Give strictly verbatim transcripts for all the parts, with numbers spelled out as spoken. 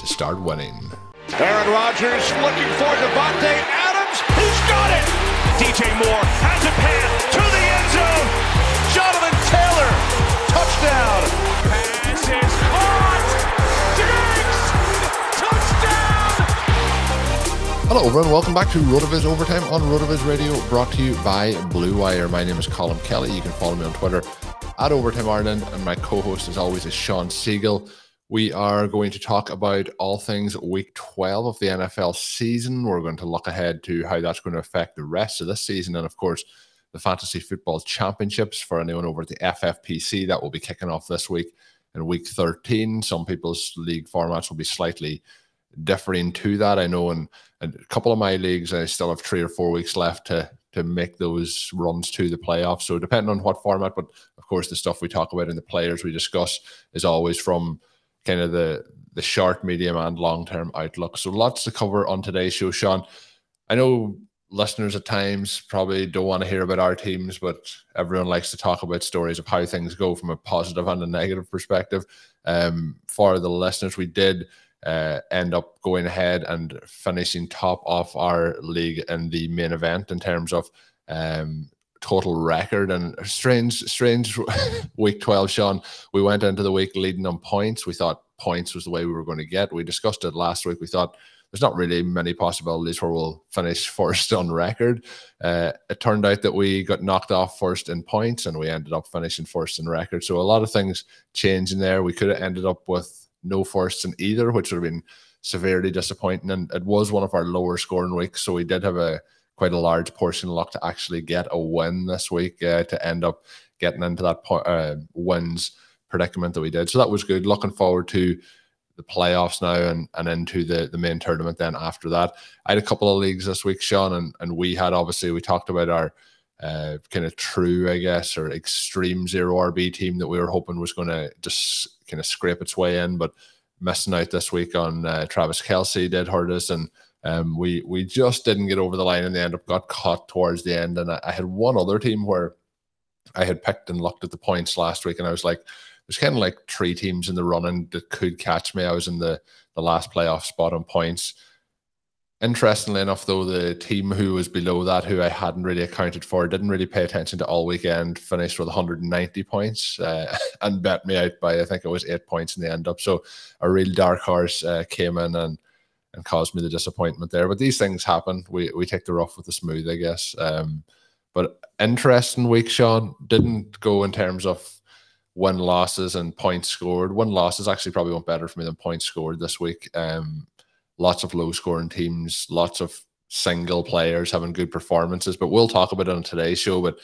to start winning. Aaron Rodgers looking for Davante Adams, who's got it! D J Moore has a pass to the end zone! Jonathan Taylor, touchdown! Pass is caught! Diggs! Touchdown! Hello everyone, welcome back to RotoViz Overtime on RotoViz Radio, brought to you by Blue Wire. My name is Colm Kelly. You can follow me on Twitter at Overtime Ireland, and my co-host as always is Shawn Siegele. We are going to talk about all things week twelve of the N F L season. We're going to look ahead to how that's going to affect the rest of this season. And, of course, the Fantasy Football Championships for anyone over at the F F P C. That will be kicking off this week in week thirteen. Some people's league formats will be slightly differing to that. I know in, in a couple of my leagues, I still have three or four weeks left to, to make those runs to the playoffs. So depending on what format, but, of course, the stuff we talk about and the players we discuss is always from kind of the the short, medium, and long-term outlook. So lots to cover on today's show, Sean. I know listeners at times probably don't want to hear about our teams, but everyone likes to talk about stories of how things go from a positive and a negative perspective. Um, for the listeners, we did uh, end up going ahead and finishing top off our league in the main event in terms of um, total record, and strange strange week twelve, Sean. We went into the week leading on points. We thought points was the way we were going to get. We discussed it last week. We thought there's not really many possibilities where we'll finish first on record. Uh, it turned out that we got knocked off first in points and we ended up finishing first in record. So a lot of things changing there. We could have ended up with no firsts in either, which would have been severely disappointing, and it was one of our lower scoring weeks, so we did have a quite a large portion of luck to actually get a win this week uh, to end up getting into that po- uh, wins predicament that we did. So that was good. Looking forward to the playoffs now and, and into the, the main tournament then after that. I had a couple of leagues this week, Sean, and, and we had obviously, we talked about our uh, kind of true, I guess, or extreme zero R B team that we were hoping was going to just kind of scrape its way in, but missing out this week on uh, Travis Kelce did hurt us, and Um, we we just didn't get over the line in the end, up got caught towards the end. And I, I had one other team where I had picked and looked at the points last week, and I was like, there's kind of like three teams in the running that could catch me. I was in the, the last playoff spot on points. Interestingly enough, though, the team who was below that, who I hadn't really accounted for, didn't really pay attention to all weekend, finished with one hundred ninety points uh, and bet me out by, I think it was eight points in the end up. So a real dark horse uh, came in and and caused me the disappointment there. But these things happen. We we take the rough with the smooth, I guess. Um, but interesting week, Sean. Didn't go in terms of win losses and points scored. Win losses actually probably went better for me than points scored this week. Um, lots of low-scoring teams, lots of single players having good performances. But we'll talk about it on today's show. But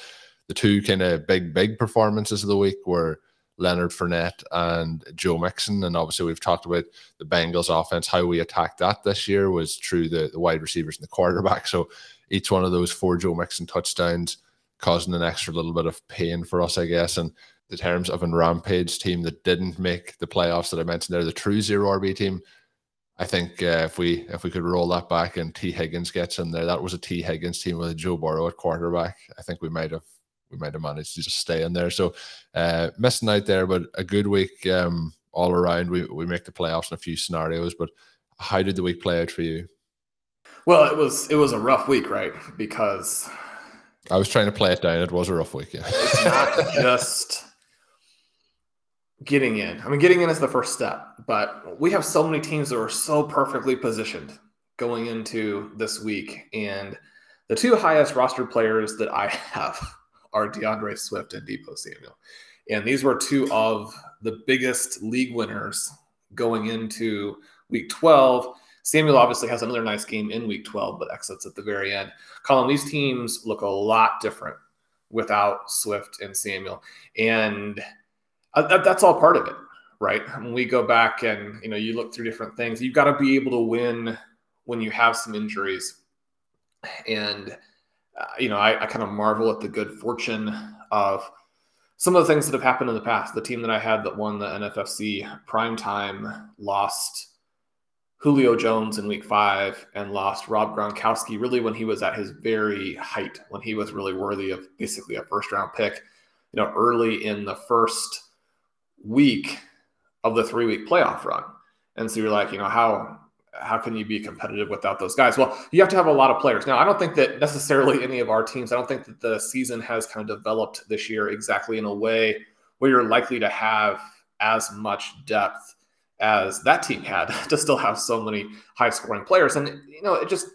the two kind of big, big performances of the week were Leonard Fournette and Joe Mixon. And obviously we've talked about the Bengals offense, how we attacked that this year was through the, the wide receivers and the quarterback. So each one of those four Joe Mixon touchdowns causing an extra little bit of pain for us, I guess. And the terms of an Rampage team that didn't make the playoffs that I mentioned there, the true zero R B team, I think uh, if we if we could roll that back and T. Higgins gets in there, that was a T. Higgins team with a Joe Burrow at quarterback. I think we might have we might have managed to just stay in there. So uh, missing out there, but a good week um, all around. We we make the playoffs in a few scenarios. But how did the week play out for you? Well, it was it was a rough week, right? Because I was trying to play it down. It was a rough week. Yeah, it's not just getting in. I mean, getting in is the first step, but we have so many teams that are so perfectly positioned going into this week. And the two highest roster players that I have are DeAndre Swift and Deebo Samuel. And these were two of the biggest league winners going into week twelve. Samuel obviously has another nice game in week twelve, but exits at the very end. Colin, these teams look a lot different without Swift and Samuel. And that's all part of it, right? When we go back and, you know, you look through different things, you've got to be able to win when you have some injuries. And, uh, you know, I, I kind of marvel at the good fortune of some of the things that have happened in the past. The team that I had that won the N F F C primetime lost Julio Jones in week five and lost Rob Gronkowski really when he was at his very height, when he was really worthy of basically a first round pick, you know, early in the first week of the three-week playoff run. And so you're like, you know, how how can you be competitive without those guys? Well, you have to have a lot of players. Now, I don't think that necessarily any of our teams, I don't think that the season has kind of developed this year exactly in a way where you're likely to have as much depth as that team had to still have so many high-scoring players. And, you know, it just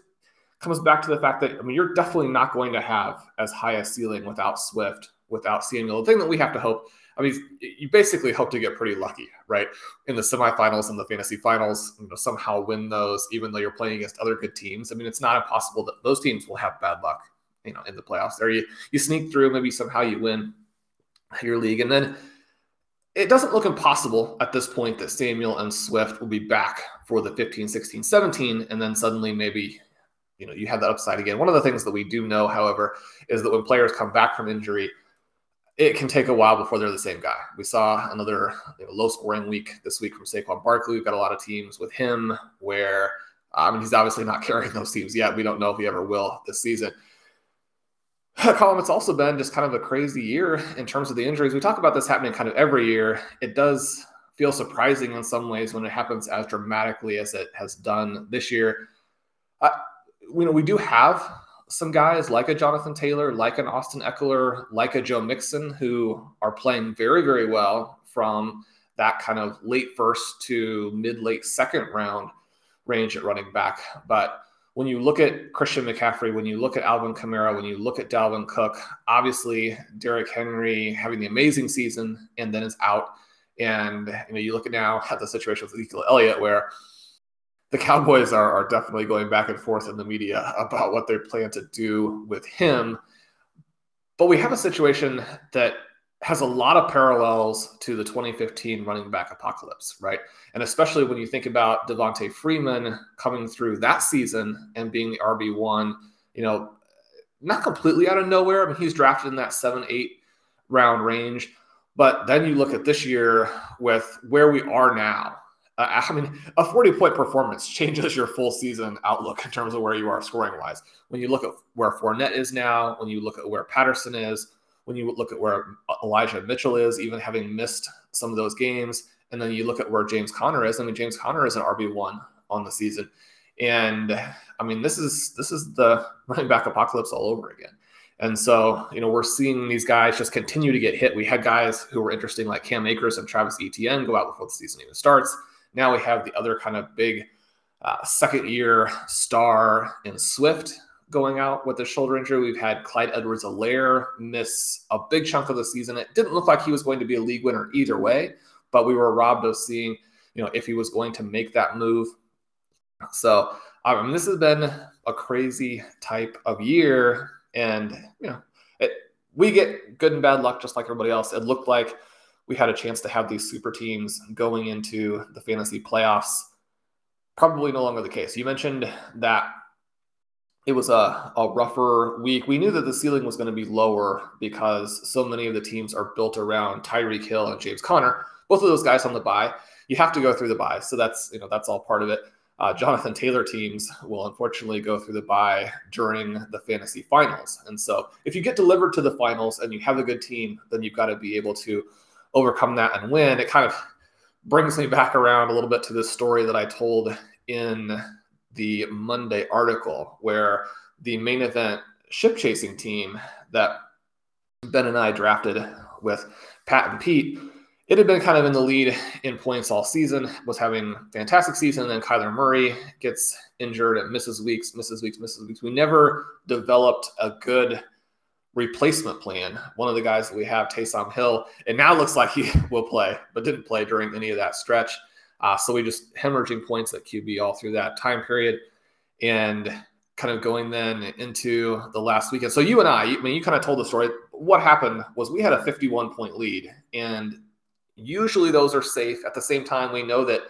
comes back to the fact that, I mean, you're definitely not going to have as high a ceiling without Swift, without Samuel. The thing that we have to hope, I mean, you basically hope to get pretty lucky, right? In the semifinals and the fantasy finals, you know, somehow win those, even though you're playing against other good teams. I mean, it's not impossible that those teams will have bad luck, you know, in the playoffs. Or you, you sneak through, maybe somehow you win your league. And then it doesn't look impossible at this point that Samuel and Swift will be back for the fifteen, sixteen, seventeen, and then suddenly maybe, you know, you have that upside again. One of the things that we do know, however, is that when players come back from injury, it can take a while before they're the same guy. We saw another you know, low-scoring week this week from Saquon Barkley. We've got a lot of teams with him where um, he's obviously not carrying those teams yet. We don't know if he ever will this season. Colm, it's also been just kind of a crazy year in terms of the injuries. We talk about this happening kind of every year. It does feel surprising in some ways when it happens as dramatically as it has done this year. Uh, you know, we do have some guys like a Jonathan Taylor, like an Austin Eckler, like a Joe Mixon, who are playing very, very well from that kind of late first to mid-late second round range at running back. But when you look at Christian McCaffrey, when you look at Alvin Kamara, when you look at Dalvin Cook, obviously Derrick Henry having the amazing season and then is out. And you know, you look at now at the situation with Ezekiel Elliott where the Cowboys are, are definitely going back and forth in the media about what they plan to do with him. But we have a situation that has a lot of parallels to the twenty fifteen running back apocalypse, right? And especially when you think about Devontae Freeman coming through that season and being the R B one, you know, not completely out of nowhere. I mean, he's drafted in that seven, eight round range. But then you look at this year with where we are now. Uh, I mean, a forty-point performance changes your full season outlook in terms of where you are scoring-wise. When you look at where Fournette is now, when you look at where Patterson is, when you look at where Elijah Mitchell is, even having missed some of those games, and then you look at where James Conner is. I mean, James Conner is an R B one on the season. And, I mean, this is this is the running back apocalypse all over again. And so, you know, we're seeing these guys just continue to get hit. We had guys who were interesting like Cam Akers and Travis Etienne go out before the season even starts. Now we have the other kind of big uh, second-year star in Swift going out with a shoulder injury. We've had Clyde Edwards-Helaire miss a big chunk of the season. It didn't look like he was going to be a league winner either way, but we were robbed of seeing, you know, if he was going to make that move. So um, this has been a crazy type of year, and you know, it, we get good and bad luck just like everybody else. It looked like we had a chance to have these super teams going into the fantasy playoffs. Probably no longer the case. You mentioned that it was a, a rougher week. We knew that the ceiling was going to be lower because so many of the teams are built around Tyreek Hill and James Conner. Both of those guys on the bye. You have to go through the bye. So that's, you know, that's all part of it. Uh, Jonathan Taylor teams will unfortunately go through the bye during the fantasy finals. And so if you get delivered to the finals and you have a good team, then you've got to be able to overcome that and win. It kind of brings me back around a little bit to this story that I told in the Monday article, where the main event ship chasing team that Ben and I drafted with Pat and Pete, it had been kind of in the lead in points all season, was having a fantastic season, and then Kyler Murray gets injured and misses weeks, misses weeks, misses weeks. We never developed a good replacement plan. One of the guys that we have, Taysom Hill, it now looks like he will play, but didn't play during any of that stretch. Uh, so we just hemorrhaging points at Q B all through that time period and kind of going then into the last weekend. So you and I, I mean, you kind of told the story. What happened was we had a fifty-one point lead, and usually those are safe. At the same time, we know that,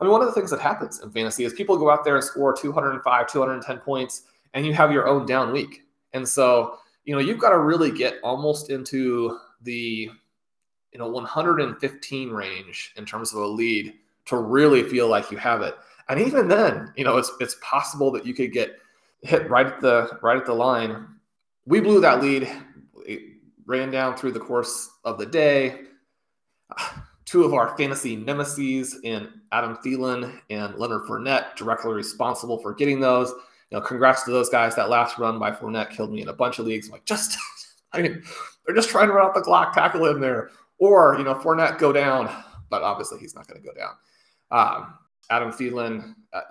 I mean, one of the things that happens in fantasy is people go out there and score two hundred five, two hundred ten points, and you have your own down week. And so, you know, you've got to really get almost into the, you know, one hundred fifteen range in terms of a lead to really feel like you have it. And even then, you know, it's it's possible that you could get hit right at the right at the line. We blew that lead. It ran down through the course of the day. Two of our fantasy nemeses in Adam Thielen and Leonard Fournette directly responsible for getting those. You know, congrats to those guys. That last run by Fournette killed me in a bunch of leagues. I'm like, just, I mean, they're just trying to run out the clock, tackle him there. Or, you know, Fournette go down, but obviously he's not going to go down. Um, Adam Thielen, uh,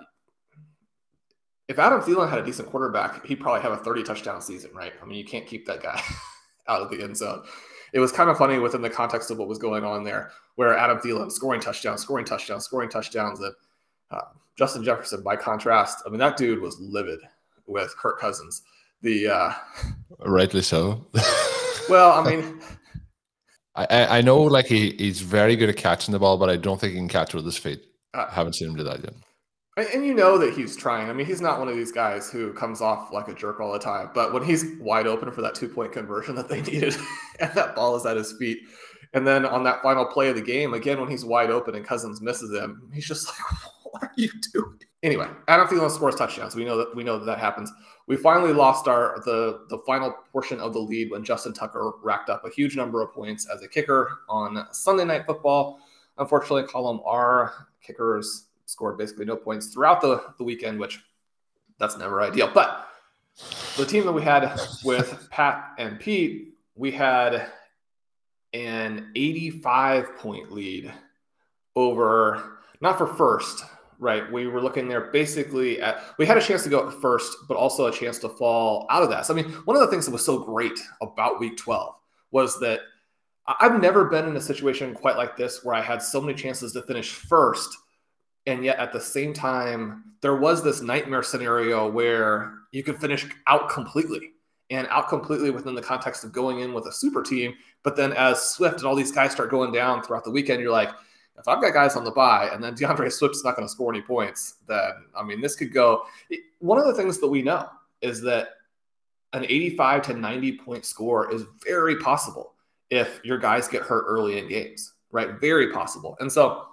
if Adam Thielen had a decent quarterback, he'd probably have a thirty touchdown season, right? I mean, you can't keep that guy out of the end zone. It was kind of funny within the context of what was going on there, where Adam Thielen scoring touchdowns, scoring touchdowns, scoring touchdowns. And uh, Justin Jefferson, by contrast, I mean, that dude was livid with Kirk Cousins. The uh, rightly so. Well, I mean, I, I know like he, he's very good at catching the ball, but I don't think he can catch with his feet. Uh, I haven't seen him do that yet. And you know that he's trying. I mean, he's not one of these guys who comes off like a jerk all the time. But when he's wide open for that two-point conversion that they needed, and that ball is at his feet. And then on that final play of the game, again, when he's wide open and Cousins misses him, he's just like, what are you doing? Anyway, Adam Thielen scores touchdowns. We know that we know that, that happens. We finally lost our the, the final portion of the lead when Justin Tucker racked up a huge number of points as a kicker on Sunday Night Football. Unfortunately, column R, kickers scored basically no points throughout the, the weekend, which that's never ideal. But the team that we had with Pat and Pete, we had an eighty-five point lead over, not for first, right? We were looking there basically at, we had a chance to go at first, but also a chance to fall out of that. So, I mean, one of the things that was so great about week twelve was that I've never been in a situation quite like this where I had so many chances to finish first. And yet at the same time, there was this nightmare scenario where you could finish out completely and out completely within the context of going in with a super team. But then as Swift and all these guys start going down throughout the weekend, you're like, if I've got guys on the bye and then DeAndre Swift's not going to score any points, then, I mean, this could go. One of the things that we know is that an eighty-five to ninety point score is very possible if your guys get hurt early in games, right? Very possible. And so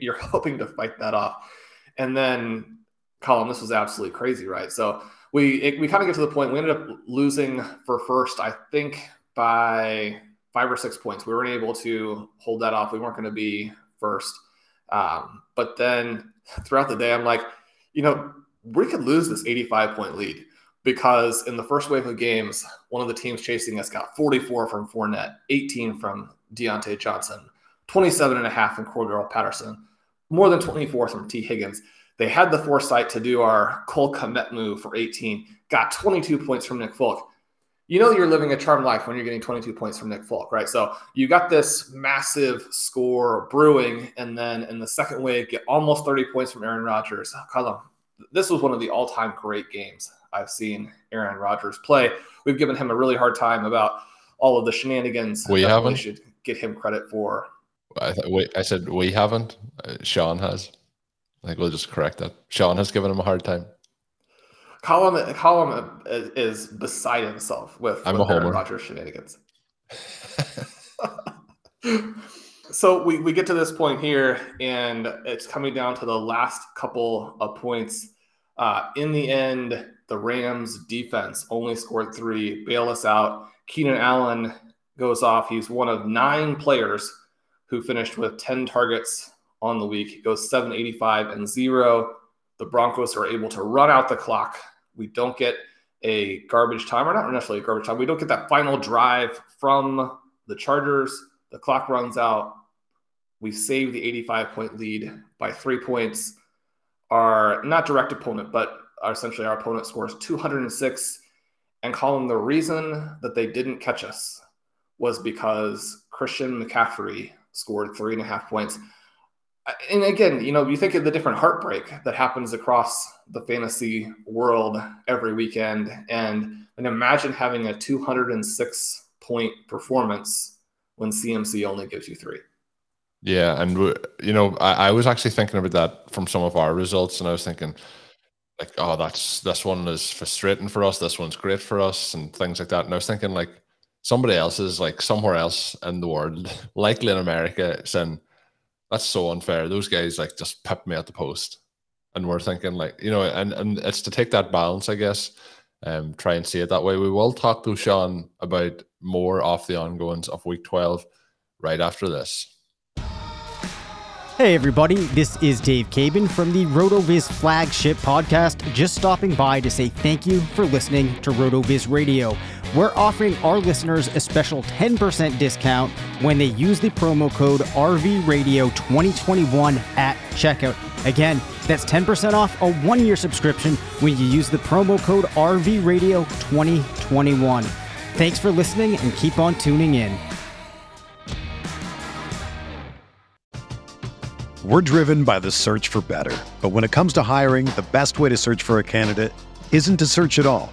you're hoping to fight that off. And then, Colin, this was absolutely crazy, right? So we it, we kind of get to the point, we ended up losing for first, I think, by five or six points. We weren't able to hold that off. We weren't going to be first. Um, but then throughout the day, I'm like, you know, we could lose this eighty-five point lead because in the first wave of games, one of the teams chasing us got forty-four from Fournette, eighteen from Deontay Johnson, twenty-seven and a half from Cordarrelle Patterson, more than twenty-four from T. Higgins. They had the foresight to do our Cole Kmet move for eighteen, got twenty-two points from Nick Folk. You know you're living a charmed life when you're getting twenty-two points from Nick Folk, right? So you got this massive score brewing, and then in the second wave, get almost thirty points from Aaron Rodgers. Oh, Colin, this was one of the all-time great games I've seen Aaron Rodgers play. We've given him a really hard time about all of the shenanigans. We haven't. get him credit for. I th- we, I said we haven't. Uh, Sean has. I think we'll just correct that. Sean has given him a hard time. Colm, Colm is beside himself with, with Aaron Rodgers shenanigans. So we, we get to this point here, and it's coming down to the last couple of points. Uh, in the end, the Rams defense only scored three, bail us out. Keenan Allen goes off. He's one of nine players who finished with ten targets on the week. He goes seven eighty-five and zero. The Broncos are able to run out the clock. We don't get a garbage time, or not necessarily a garbage time. We don't get that final drive from the Chargers. The clock runs out. We save the eighty-five-point lead by three points. Our not direct opponent, but our, essentially our opponent scores two hundred six. And Colm, the reason that they didn't catch us was because Christian McCaffrey scored three and a half points. And again, you know, you think of the different heartbreak that happens across the fantasy world every weekend. And, and imagine having a two hundred six-point performance when C M C only gives you three. Yeah, and we, you know, I, I was actually thinking about that from some of our results, and I was thinking, like, oh, that's this one is frustrating for us, this one's great for us, and things like that. And I was thinking, like, somebody else is, like, somewhere else in the world, likely in America, saying, that's so unfair. Those guys, like, just pip me at the post. And we're thinking, like, you know, and, and it's to take that balance, I guess, um, try and see it that way. We will talk to Sean about more off the ongoings of Week twelve right after this. Hey everybody, this is Dave Cabin from the RotoViz flagship podcast, just stopping by to say thank you for listening to RotoViz Radio. We're offering our listeners a special ten percent discount when they use the promo code R V radio twenty twenty-one at checkout. Again, that's ten percent off a one-year subscription when you use the promo code R V radio twenty twenty-one. Thanks for listening and keep on tuning in. We're driven by the search for better. But when it comes to hiring, the best way to search for a candidate isn't to search at all.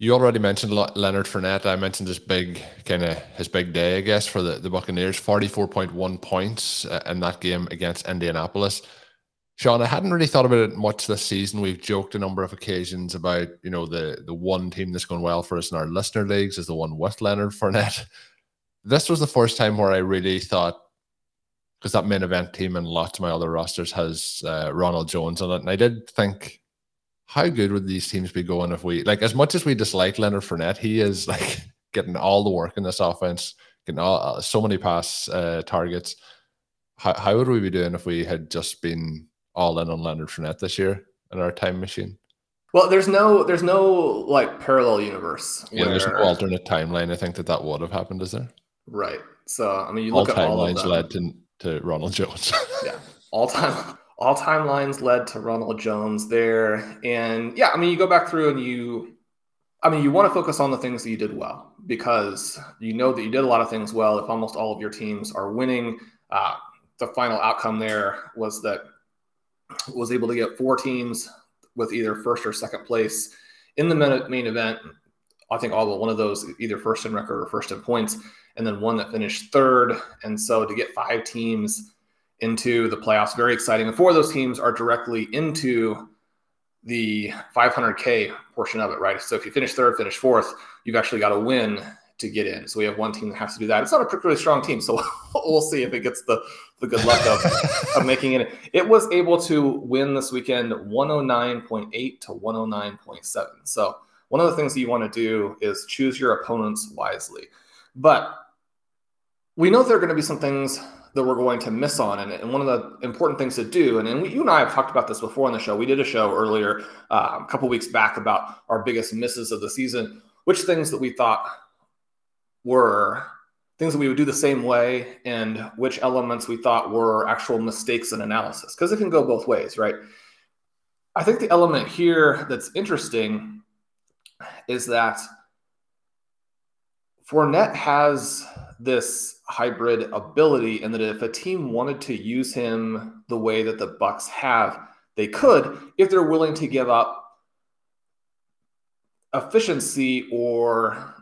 You already mentioned Leonard Fournette. I mentioned his big kind of his big day, I guess, for the, the Buccaneers. forty-four point one points uh, in that game against Indianapolis. Sean, I hadn't really thought about it much this season. We've joked a number of occasions about, you know, the the one team that's going well for us in our listener leagues is the one with Leonard Fournette. This was the first time where I really thought, because that main event team and lots of my other rosters has uh, Ronald Jones on it, and I did think, how good would these teams be going if we, like, as much as we dislike Leonard Fournette, he is, like, getting all the work in this offense, getting all, so many pass uh, targets. How, how would we be doing if we had just been all in on Leonard Fournette this year in our time machine? Well, there's no, there's no like parallel universe. Yeah, where... there's no alternate timeline. I think that that would have happened, is there? Right. So I mean, you all look at all timelines led to to Ronald Jones. Yeah, all time. All timelines led to Ronald Jones there. And yeah, I mean, you go back through and you, I mean, you want to focus on the things that you did well, because you know that you did a lot of things well. If almost all of your teams are winning, uh, the final outcome there was that was able to get four teams with either first or second place in the main event. I think all but one of those, either first in record or first in points, and then one that finished third. And so to get five teams into the playoffs, very exciting. And four of those teams are directly into the five hundred K portion of it, right? So if you finish third, finish fourth, you've actually got to win to get in. So we have one team that has to do that. It's not a particularly strong team, so we'll see if it gets the, the good luck of, of making it. It was able to win this weekend one oh nine point eight to one oh nine point seven. So one of the things that you want to do is choose your opponents wisely. But we know there are going to be some things that we're going to miss on. And, and one of the important things to do, and, and we, you and I have talked about this before on the show. We did a show earlier uh, a couple weeks back about our biggest misses of the season, which things that we thought were things that we would do the same way, and which elements we thought were actual mistakes in analysis, because it can go both ways, right? I think the element here that's interesting is that Fournette has this hybrid ability, and that if a team wanted to use him the way that the Bucs have, they could, if they're willing to give up efficiency or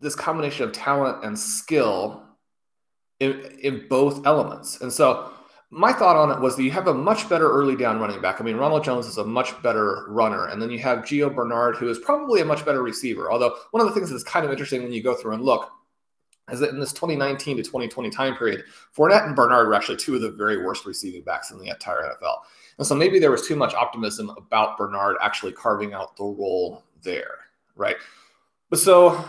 this combination of talent and skill in, in both elements. And so my thought on it was that you have a much better early down running back. I mean, Ronald Jones is a much better runner. And then you have Gio Bernard, who is probably a much better receiver. Although one of the things that's kind of interesting when you go through and look is that in this twenty nineteen to twenty twenty time period, Fournette and Bernard were actually two of the very worst receiving backs in the entire N F L. And so maybe there was too much optimism about Bernard actually carving out the role there, right? But so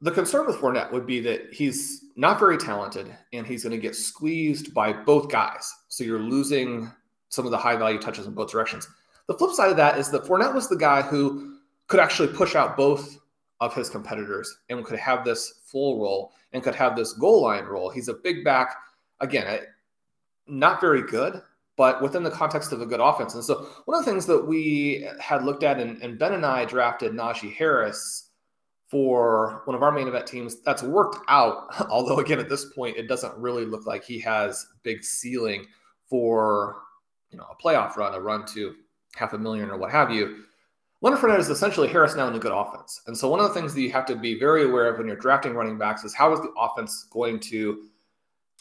the concern with Fournette would be that he's not very talented, and he's going to get squeezed by both guys. So you're losing some of the high-value touches in both directions. The flip side of that is that Fournette was the guy who could actually push out both of his competitors and could have this full role and could have this goal line role. He's a big back. Again, not very good, but within the context of a good offense. And so one of the things that we had looked at, and, and Ben and I drafted Najee Harris for one of our main event teams, that's worked out. Although, again, at this point, it doesn't really look like he has big ceiling for, you know, a playoff run, a run to half a million or what have you. Leonard Fournette is essentially Harris now in a good offense. And so one of the things that you have to be very aware of when you're drafting running backs is how is the offense going to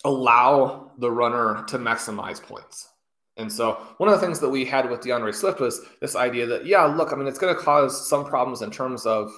allow the runner to maximize points? And so one of the things that we had with DeAndre Swift was this idea that, yeah, look, I mean, it's going to cause some problems in terms of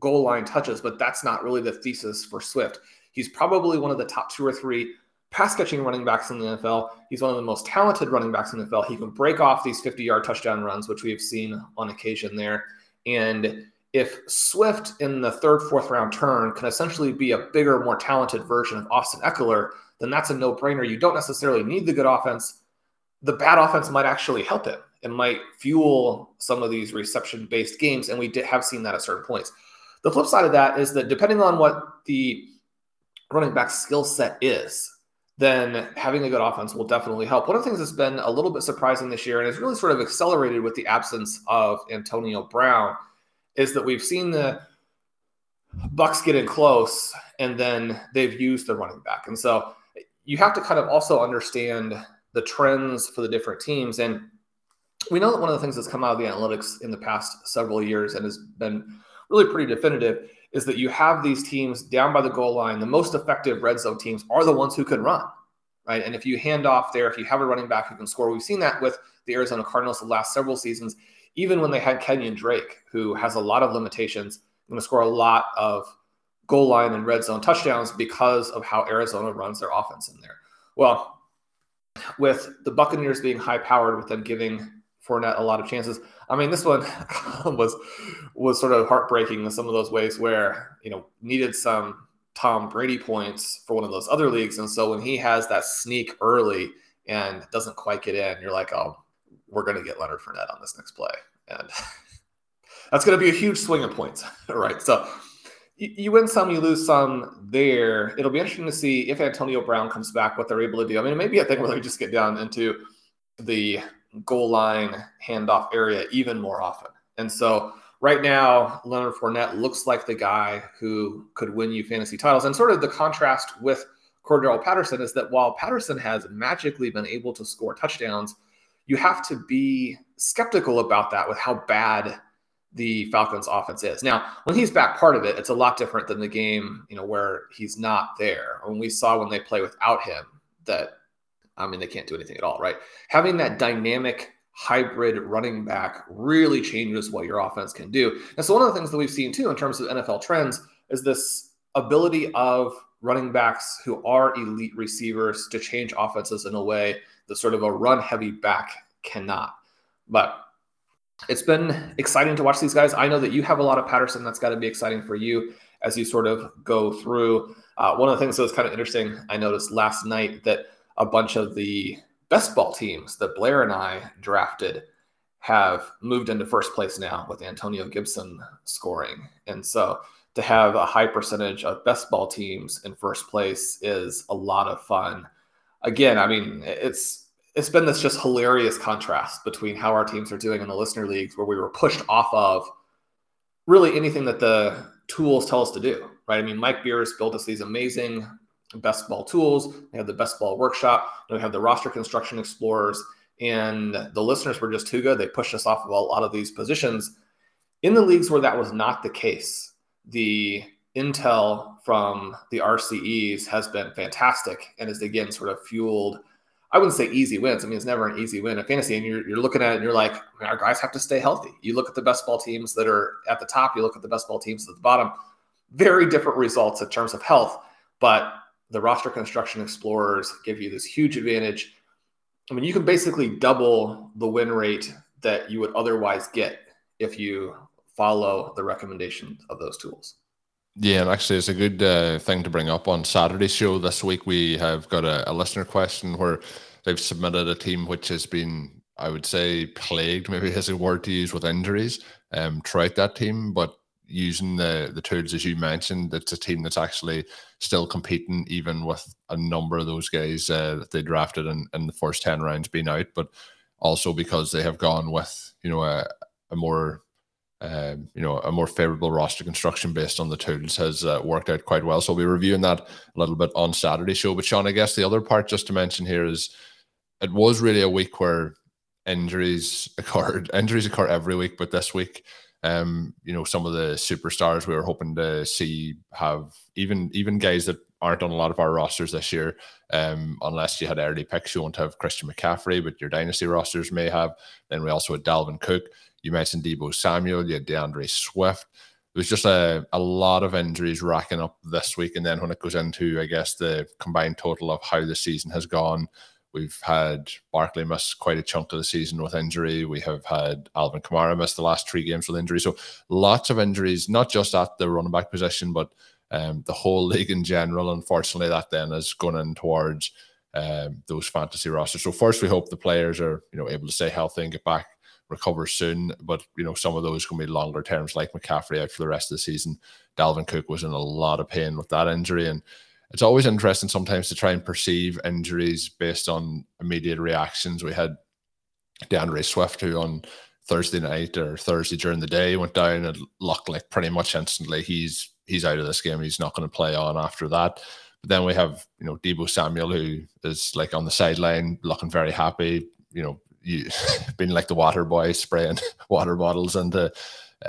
goal line touches, but that's not really the thesis for Swift. He's probably one of the top two or three pass catching running backs in the N F L. He's one of the most talented running backs in the N F L. He can break off these fifty-yard touchdown runs, which we have seen on occasion there. And if Swift in the third, fourth round turn can essentially be a bigger, more talented version of Austin Eckler, then that's a no-brainer. You don't necessarily need the good offense. The bad offense might actually help him. It might fuel some of these reception-based games, and we did have seen that at certain points. The flip side of that is that depending on what the running back skill set is, then having a good offense will definitely help. One of the things that's been a little bit surprising this year, and it's really sort of accelerated with the absence of Antonio Brown, is that we've seen the Bucs get in close, and then they've used the running back. And so you have to kind of also understand the trends for the different teams. And we know that one of the things that's come out of the analytics in the past several years and has been really pretty definitive is that you have these teams down by the goal line. The most effective red zone teams are the ones who can run, right? And if you hand off there, if you have a running back who can score, we've seen that with the Arizona Cardinals the last several seasons, even when they had Kenyon Drake, who has a lot of limitations, going to score a lot of goal line and red zone touchdowns because of how Arizona runs their offense in there. Well, with the Buccaneers being high powered, with them giving Fournette a lot of chances. I mean, this one was was sort of heartbreaking in some of those ways where, you know, needed some Tom Brady points for one of those other leagues. And so when he has that sneak early and doesn't quite get in, you're like, oh, we're going to get Leonard Fournette on this next play. And that's going to be a huge swing of points. Right. So you, you win some, you lose some there. It'll be interesting to see if Antonio Brown comes back, what they're able to do. I mean, it may be a thing where they just get down into the goal line handoff area even more often. And so right now, Leonard Fournette looks like the guy who could win you fantasy titles. And sort of the contrast with Cordarrelle Patterson is that while Patterson has magically been able to score touchdowns, you have to be skeptical about that with how bad the Falcons offense is. Now, when he's back part of it, it's a lot different than the game, you know, where he's not there. When we saw when they play without him that, I mean, they can't do anything at all, right? Having that dynamic hybrid running back really changes what your offense can do. And so one of the things that we've seen too in terms of N F L trends is this ability of running backs who are elite receivers to change offenses in a way that sort of a run-heavy back cannot. But it's been exciting to watch these guys. I know that you have a lot of Patterson. That's got to be exciting for you as you sort of go through. Uh, one of the things that was kind of interesting, I noticed last night that a bunch of the best ball teams that Blair and I drafted have moved into first place now with Antonio Gibson scoring. And so to have a high percentage of best ball teams in first place is a lot of fun. Again, I mean, it's it's been this just hilarious contrast between how our teams are doing in the listener leagues where we were pushed off of really anything that the tools tell us to do, right? I mean, Mike Beers built us these amazing best ball tools. They have the best ball workshop. Then we have the roster construction explorers, and the listeners were just too good. They pushed us off of a lot of these positions. In the leagues where that was not the case, the intel from the R C Es has been fantastic and is again sort of fueled, I wouldn't say easy wins. I mean, it's never an easy win in fantasy. And you're, you're looking at it and you're like, our guys have to stay healthy. You look at the best ball teams that are at the top. You look at the best ball teams at the bottom. Very different results in terms of health. But the roster construction explorers give you this huge advantage. I mean, you can basically double the win rate that you would otherwise get if you follow the recommendations of those tools. Yeah, and actually it's a good uh, thing to bring up on Saturday's show. This week we have got a, a listener question where they've submitted a team which has been, I would say, plagued, maybe is a word to use, with injuries um, throughout that team. But using the, the tools, as you mentioned, it's a team that's actually still competing, even with a number of those guys uh, that they drafted in, in the first ten rounds being out, but also because they have gone with, you know, a, a more... Uh, you know, a more favorable roster construction based on the tools has uh, worked out quite well. So we'll be reviewing that a little bit on Saturday's show. But Sean, I guess the other part just to mention here is it was really a week where injuries occurred. Injuries occur every week, but this week, um, you know, some of the superstars we were hoping to see have, even even guys that aren't on a lot of our rosters this year, um, unless you had early picks, you won't have Christian McCaffrey, but your dynasty rosters may have. Then we also had Dalvin Cook. You mentioned Deebo Samuel, you had DeAndre Swift. There was just a, a lot of injuries racking up this week. And then when it goes into, I guess, the combined total of how the season has gone, we've had Barkley miss quite a chunk of the season with injury. We have had Alvin Kamara miss the last three games with injury. So lots of injuries, not just at the running back position, but um, the whole league in general. Unfortunately, that then is going in towards um, those fantasy rosters. So first, we hope the players are, you know, able to stay healthy and get back, recover soon, but you know, some of those can be longer terms, like McCaffrey out for the rest of the season. Dalvin Cook was in a lot of pain with that injury, and it's always interesting sometimes to try and perceive injuries based on immediate reactions. We had DeAndre Swift, who on Thursday night or Thursday during the day went down and looked like pretty much instantly he's he's out of this game, he's not going to play on after that. But then we have, you know, Deebo Samuel, who is like on the sideline looking very happy, you know, You, being like the water boy, spraying water bottles into,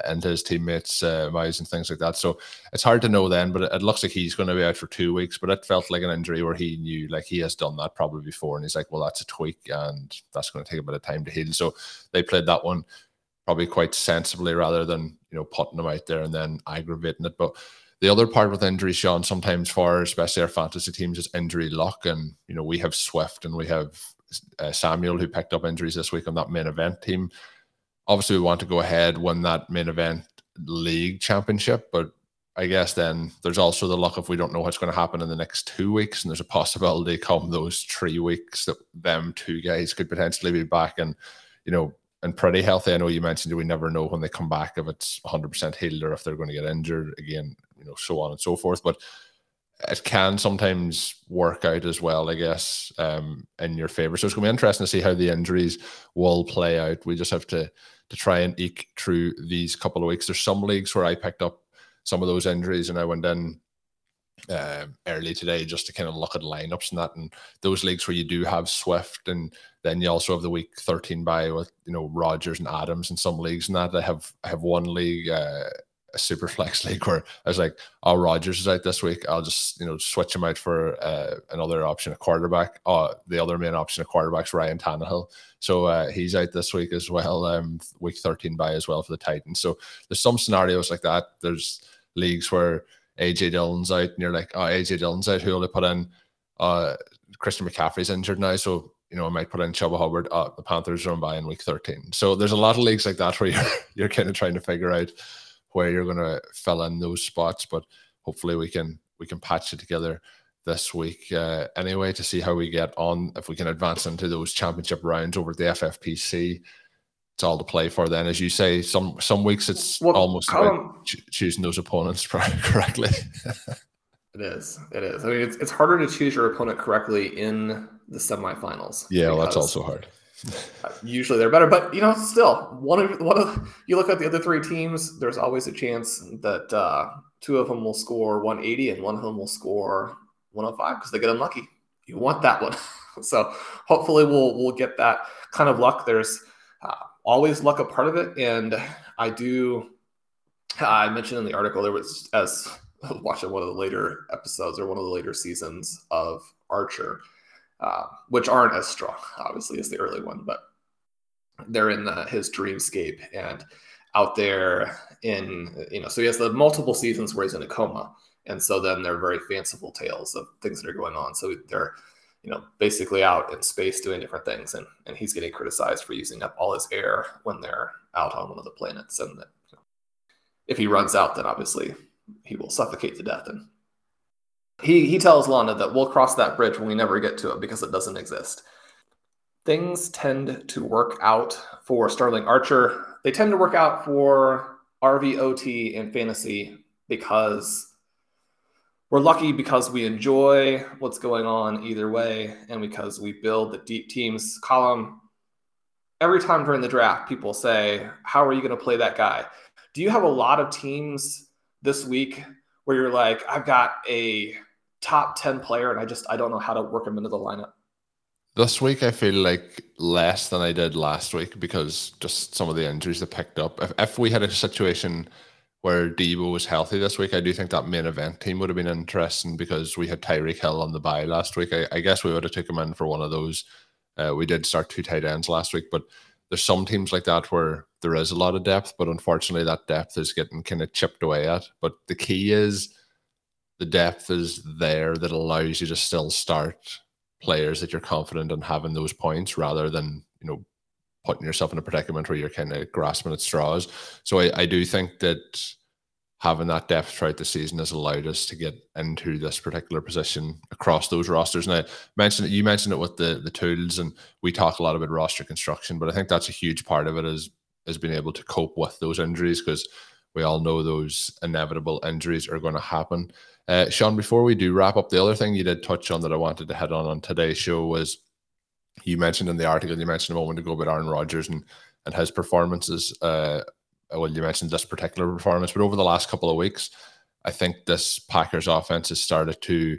into his teammates' uh, mouths and things like that. So it's hard to know then, but it, it looks like he's going to be out for two weeks. But it felt like an injury where he knew, like, he has done that probably before. And he's like, well, that's a tweak and that's going to take a bit of time to heal. So they played that one probably quite sensibly rather than, you know, putting him out there and then aggravating it. But the other part with injury, Sean, sometimes for especially our fantasy teams is injury luck. And, you know, we have Swift and we have Uh, Samuel, who picked up injuries this week on that main event team. Obviously we want to go ahead, win that main event league championship, but I guess then there's also the luck if we don't know what's going to happen in the next two weeks, and there's a possibility come those three weeks that them two guys could potentially be back and, you know, and pretty healthy. I know you mentioned we never know when they come back if it's one hundred percent healed or if they're going to get injured again, you know, so on and so forth. But it can sometimes work out as well, I guess, um, in your favor. So it's going to be interesting to see how the injuries will play out. We just have to to try and eke through these couple of weeks. There's some leagues where I picked up some of those injuries, and I went in uh, early today just to kind of look at lineups and that. And those leagues where you do have Swift, and then you also have the week thirteen bye with, you know, Rodgers and Adams in some leagues and that. I have I have one league. Uh, A super flex league where I was like, oh, Rodgers is out this week. I'll just, you know, switch him out for uh, another option, a quarterback. Oh, the other main option of quarterback's Ryan Tannehill. So uh, he's out this week as well. Um, week thirteen bye as well for the Titans. So there's some scenarios like that. There's leagues where A J Dillon's out, and you're like, oh, A J Dillon's out. Who will I put in? Uh, Christian McCaffrey's injured now, so, you know, I might put in Chubba Hubbard. Oh, the Panthers are on bye in week thirteen. So there's a lot of leagues like that where you're you're kind of trying to figure out where you're going to fill in those spots, but hopefully we can we can patch it together this week uh, anyway to see how we get on, if we can advance into those championship rounds over at the F F P C. It's all to play for then. As you say, some some weeks it's well, almost about cho- choosing those opponents correctly. It is. It is. I mean, it's, it's harder to choose your opponent correctly in the semifinals. Yeah, well, that's also hard. Usually they're better, but you know, still one of one of you look at the other three teams. There's always a chance that uh, two of them will score one eighty and one of them will score one oh five because they get unlucky. You want that one, so hopefully we'll we'll get that kind of luck. There's uh, always luck a part of it, and I do. I mentioned in the article there was as watching one of the later episodes or one of the later seasons of Archer. Uh, which aren't as strong, obviously, as the early one, but they're in the, his dreamscape and out there in, you know, so he has the multiple seasons where he's in a coma. And so then they're very fanciful tales of things that are going on. So they're, you know, basically out in space doing different things. And, and he's getting criticized for using up all his air when they're out on one of the planets. And that, you know, if he runs out, then obviously he will suffocate to death. And He he tells Lana that we'll cross that bridge when we never get to it because it doesn't exist. Things tend to work out for Sterling Archer. They tend to work out for R V O T and fantasy because we're lucky, because we enjoy what's going on either way, and because we build the deep teams column. Every time during the draft, people say, how are you going to play that guy? Do you have a lot of teams this week where you're like, I've got a top ten player and I just, I don't know how to work him into the lineup? This week, I feel like less than I did last week because just some of the injuries that picked up. If, if we had a situation where Deebo was healthy this week, I do think that main event team would have been interesting because we had Tyreek Hill on the bye last week. I, I guess we would have took him in for one of those. Uh, we did start two tight ends last week, but there's some teams like that where there is a lot of depth, but unfortunately that depth is getting kind of chipped away at. But the key is the depth is there that allows you to still start players that you're confident in having those points rather than, you know, putting yourself in a predicament where you're kind of grasping at straws. So I, I do think that having that depth throughout the season has allowed us to get into this particular position across those rosters. Now, mentioned it, you mentioned it with the the tools, and we talk a lot about roster construction, but I think that's a huge part of it is, is being able to cope with those injuries because we all know those inevitable injuries are going to happen. Uh, Shawn, before we do wrap up, the other thing you did touch on that I wanted to hit on on today's show was you mentioned in the article, you mentioned a moment ago about Aaron Rodgers and, and his performances. Uh, Well, you mentioned this particular performance, but over the last couple of weeks, I think this Packers offense has started to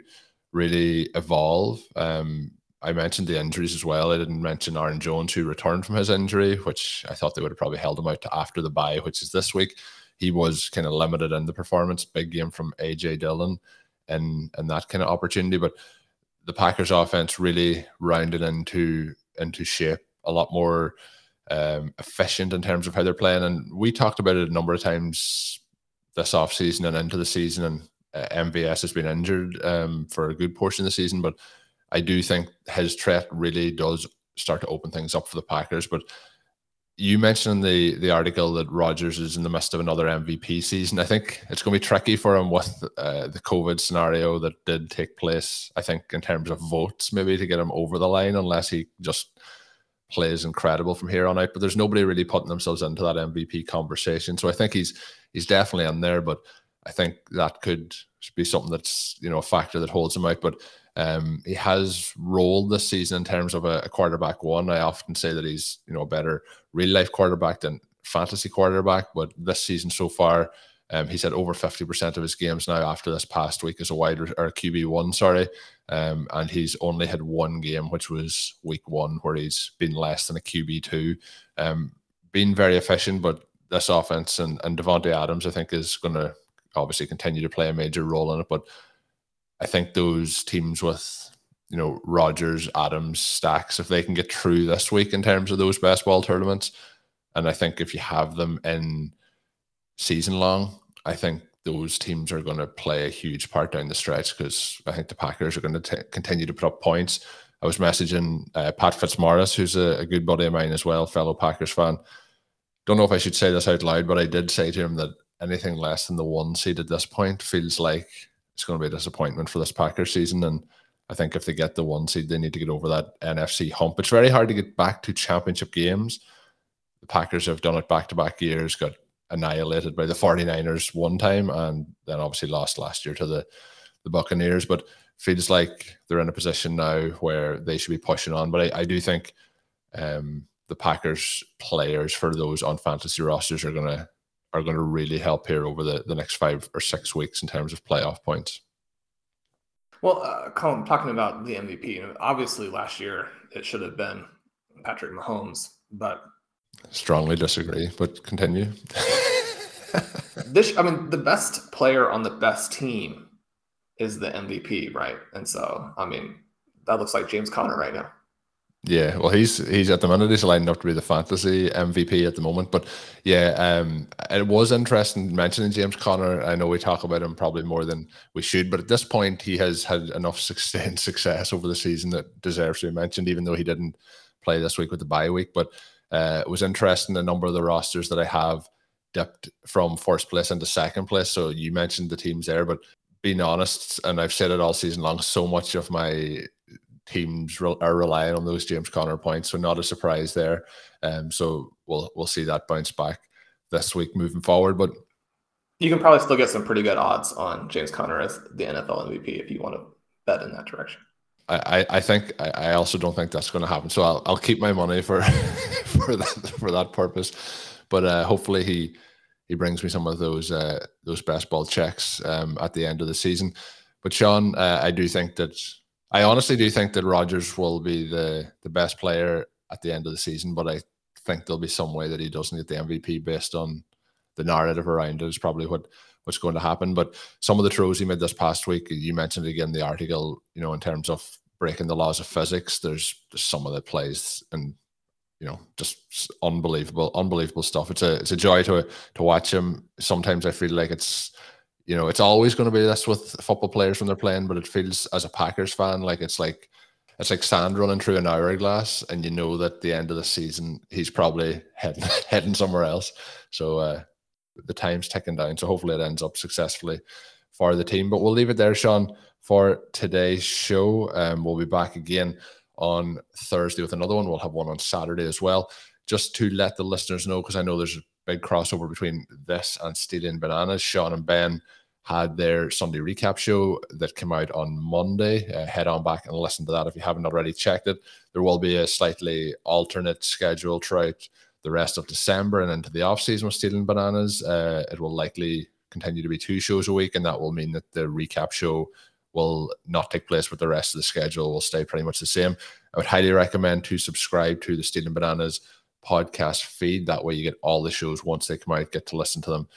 really evolve. Um, I mentioned the injuries as well. I didn't mention Aaron Jones, who returned from his injury, which I thought they would have probably held him out to after the bye, which is this week. He was kind of limited in the performance. Big game from A J Dillon and, and that kind of opportunity. But the Packers offense really rounded into, into shape, a lot more Um, efficient in terms of how they're playing. And we talked about it a number of times this offseason and into the season, and uh, M V S has been injured um, for a good portion of the season, but I do think his threat really does start to open things up for the Packers. But you mentioned in the, the article that Rodgers is in the midst of another M V P season. I think it's going to be tricky for him with uh, the COVID scenario that did take place, I think, in terms of votes, maybe to get him over the line, unless he just plays incredible from here on out. But there's nobody really putting themselves into that M V P conversation, so I think he's he's definitely in there, but I think that could be something that's, you know, a factor that holds him out. But um, he has rolled this season in terms of a, a quarterback one. I often say that he's, you know, a better real life quarterback than fantasy quarterback. But this season so far, um, he's had over fifty percent of his games now after this past week as a wide or a Q B one, sorry. Um, and he's only had one game, which was week one, where he's been less than a Q B two. Um, been very efficient, but this offense and, and Davante Adams, I think, is going to obviously continue to play a major role in it. But I think those teams with, you know, Rodgers, Adams, Stacks, if they can get through this week in terms of those best ball tournaments, and I think if you have them in season long, I think those teams are going to play a huge part down the stretch, because I think the Packers are going to t- continue to put up points. I was messaging uh, Pat Fitzmaurice, who's a, a good buddy of mine as well, fellow Packers fan. Don't know if I should say this out loud, but I did say to him that anything less than the one seed at this point feels like it's going to be a disappointment for this Packers season. And I think if they get the one seed, they need to get over that N F C hump. It's very hard to get back to championship games. The Packers have done it back-to-back years, got annihilated by the 49ers one time, and then obviously lost last year to the, the Buccaneers. But feels like they're in a position now where they should be pushing on. But I, I do think um, the Packers players for those on fantasy rosters are going to are going to really help here over the, the next five or six weeks in terms of playoff points. Well, uh, Colm, talking about the M V P, obviously last year it should have been Patrick Mahomes, but... Strongly disagree, but continue. this, I mean, the best player on the best team is the M V P, right? And so, I mean, that looks like James Conner right now. Yeah, well, he's he's at the minute, he's lined up to be the fantasy M V P at the moment. But yeah, um, it was interesting mentioning James Conner. I know we talk about him probably more than we should, but at this point, he has had enough sustained success over the season that deserves to be mentioned, even though he didn't play this week with the bye week. But uh, it was interesting, a number of the rosters that I have dipped from first place into second place. So you mentioned the teams there, but being honest, and I've said it all season long, so much of my teams are relying on those James Conner points, so not a surprise there. Um, so we'll we'll see that bounce back this week moving forward. But you can probably still get some pretty good odds on James Conner as the N F L M V P if you want to bet in that direction. I, I, I think I, I also don't think that's going to happen. So I'll I'll keep my money for for that for that purpose. But uh, hopefully he he brings me some of those uh, those best ball checks um, at the end of the season. But Sean, uh, I do think that. I honestly do think that Rodgers will be the, the best player at the end of the season, but I think there'll be some way that he doesn't get the M V P based on the narrative around it is probably what, what's going to happen. But some of the throws he made this past week, you mentioned again the article, you know, in terms of breaking the laws of physics, there's, there's some of the plays and, you know, just unbelievable, unbelievable stuff. It's a it's a joy to to watch him. Sometimes I feel like it's, you know, it's always going to be this with football players when they're playing, but it feels as a Packers fan like it's like it's like sand running through an hourglass, and you know that at the end of the season he's probably heading heading somewhere else. So uh, the time's ticking down. So hopefully it ends up successfully for the team. But we'll leave it there, Sean, for today's show. Um, we'll be back again on Thursday with another one. We'll have one on Saturday as well. Just to let the listeners know, because I know there's a big crossover between this and Stealing Bananas. Sean and Ben had their Sunday recap show that came out on Monday. Uh, head on back and listen to that if you haven't already checked it. There will be a slightly alternate schedule throughout the rest of December and into the off-season with Stealing Bananas. Uh, it will likely continue to be two shows a week, and that will mean that the recap show will not take place, but the rest of the schedule will stay pretty much the same. I would highly recommend to subscribe to the Stealing Bananas podcast feed. That way you get all the shows once they come out, get to listen to them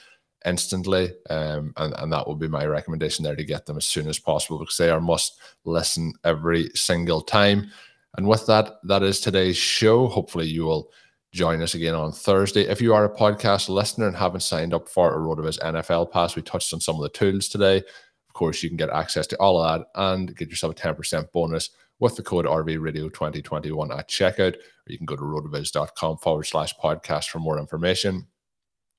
instantly, um, and, and that will be my recommendation there, to get them as soon as possible, because they are must listen every single time. And with that, that is today's show. Hopefully you will join us again on Thursday. If you are a podcast listener and haven't signed up for a RotoViz N F L Pass, we touched on some of the tools today. Of course, you can get access to all of that and get yourself a ten percent bonus with the code R V radio twenty twenty-one at checkout, or you can go to rotoviz.com forward slash podcast for more information.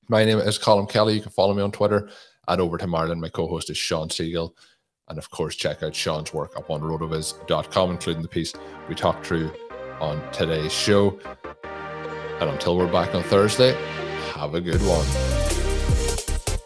My name is Colm Kelly. You can follow me on Twitter at Over to Marlin. My co-host is Shawn Siegele. And of course, check out Sean's work up on rotoviz dot com, including the piece we talked through on today's show. And until we're back on Thursday, have a good one.